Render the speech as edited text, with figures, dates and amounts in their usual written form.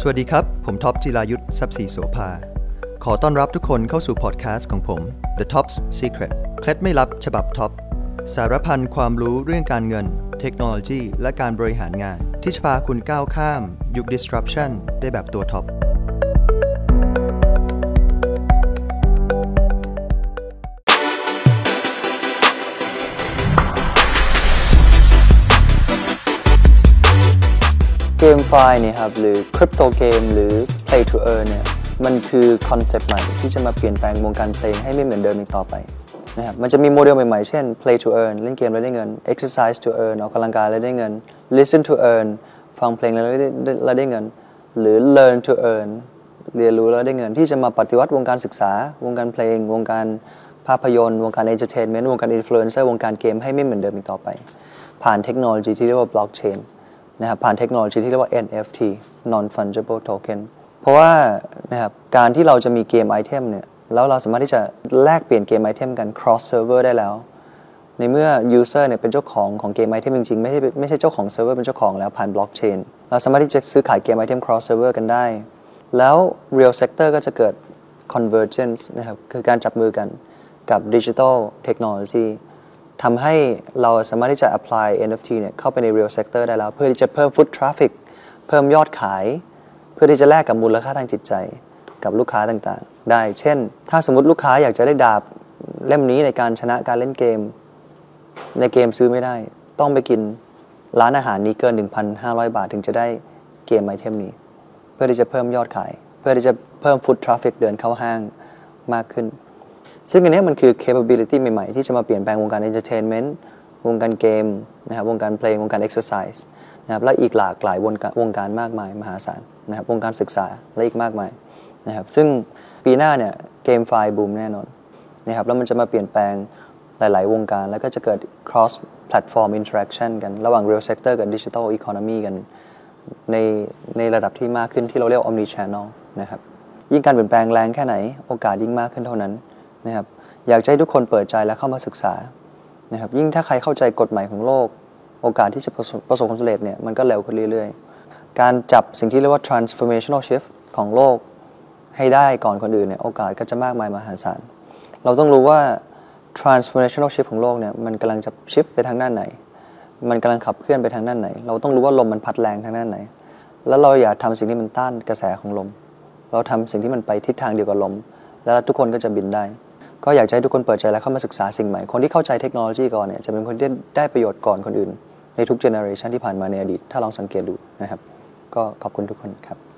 สวัสดีครับผมท็อปจิรายุทธทรัพย์ศรีโสภาขอต้อนรับทุกคนเข้าสู่พอดแคสต์ของผม The Top's Secret เคล็ดไม่ลับฉบับท็อปสารพันความรู้เรื่องการเงินเทคโนโลยีและการบริหารงานที่จะพาคุณก้าวข้ามยุค disruption ได้แบบตัวท็อปGameFi เนี่ยครับหรือ Crypto Game หรือ Play to Earn เนี่ยมันคือคอนเซ็ปต์ใหม่ที่จะมาเปลี่ยนแปลงวงการเพลงให้ไม่เหมือนเดิมอีกต่อไปนะครับมันจะมีโมเดลใหม่ๆเช่น Play to Earn เล่นเกมแล้วได้เงิน Exercise to Earn ออกกำลังกายแล้วได้เงิน Listen to Earn ฟังเพลงแล้วได้เงินหรือ Learn to Earn เรียนรู้แล้วได้เงินที่จะมาปฏิวัติวงการศึกษาวงการเพลงวงการภาพยนตร์วงการ Entertainment วงการ Influencer วงการเกมให้ไม่เหมือนเดิมอีกต่อไปผ่านเทคโนโลยีที่เรียกว่า blockchainนะครับผ่านเทคโนโลยีที่เรียกว่า NFT Non-fungible token เพราะว่านะครับการที่เราจะมีเกมไอเทมเนี่ยแล้วเราสามารถที่จะแลกเปลี่ยนเกมไอเทมกัน cross server ได้แล้วในเมื่อ user เนี่ยเป็นเจ้าของเกมไอเทมจริงๆไม่ใช่เจ้าของเซิร์ฟเวอร์เป็นเจ้าของแล้วผ่าน blockchain เราสามารถที่จะซื้อขายเกมไอเทม cross server กันได้แล้ว real sector ก็จะเกิด convergence นะครับคือการจับมือกันกับ digital technologyทำให้เราสามารถที่จะ apply NFT เนี่ยเข้าไปใน real sector ได้แล้วเพื่อที่จะเพิ่ม foot traffic เพิ่มยอดขายเพื่อที่จะแลกกับมูลค่าทางจิตใจกับลูกค้าต่างๆได้เช่นถ้าสมมุติลูกค้าอยากจะได้ดาบเล่มนี้ในการชนะการเล่นเกมในเกมซื้อไม่ได้ต้องไปกินร้านอาหารนี้เกิน 1,500 บาทถึงจะได้เกมไอเทมนี้เพื่อที่จะเพิ่มยอดขายเพื่อที่จะเพิ่ม foot traffic เดินเข้าห้างมากขึ้นซึ่งอันนี้มันคือ capability ใหม่ๆที่จะมาเปลี่ยนแปลงวงการ entertainment วงการเกมนะครับวงการเพลงวงการ exercise นะครับและอีกหลากหลายวงการมากมายมหาศาลนะครับวงการศึกษาและอีกมากมายนะครับซึ่งปีหน้าเนี่ย GameFi boom แน่นอนนะครับแล้วมันจะมาเปลี่ยนแปลงหลายๆวงการแล้วก็จะเกิด cross platform interaction กันระหว่าง real sector กับ digital economy กันในระดับที่มากขึ้นที่เราเรียก omnichannel นะครับยิ่งการเปลี่ยนแปลงแรงแค่ไหนโอกาสยิ่งมากขึ้นเท่านั้นนะครับอยากให้ทุกคนเปิดใจและเข้ามาศึกษานะครับยิ่งถ้าใครเข้าใจกฎหมายของโลกโอกาสที่จะประสบความสำเร็จเนี่ยมันก็เร็วขึ้นเรื่อยๆการจับสิ่งที่เรียกว่า transformational shift ของโลกให้ได้ก่อนคนอื่นเนี่ยโอกาสก็จะมากมายมหาศาลเราต้องรู้ว่า transformational shift ของโลกเนี่ยมันกำลังจะ shift ไปทางด้านไหนมันกำลังขับเคลื่อนไปทางด้านไหนเราต้องรู้ว่าลมมันพัดแรงทางด้านไหนแล้วเราอย่าทำสิ่งที่มันต้านกระแสของลมเราทำสิ่งที่มันไปทิศทางเดียวกับลมแล้วทุกคนก็จะบินได้ก็อยากให้ทุกคนเปิดใจและเข้ามาศึกษาสิ่งใหม่คนที่เข้าใจเทคโนโลยีก่อนเนี่ยจะเป็นคนที่ได้ประโยชน์ก่อนคนอื่นในทุกเจเนอเรชันที่ผ่านมาในอดีตถ้าลองสังเกตดูนะครับก็ขอบคุณทุกคนครับ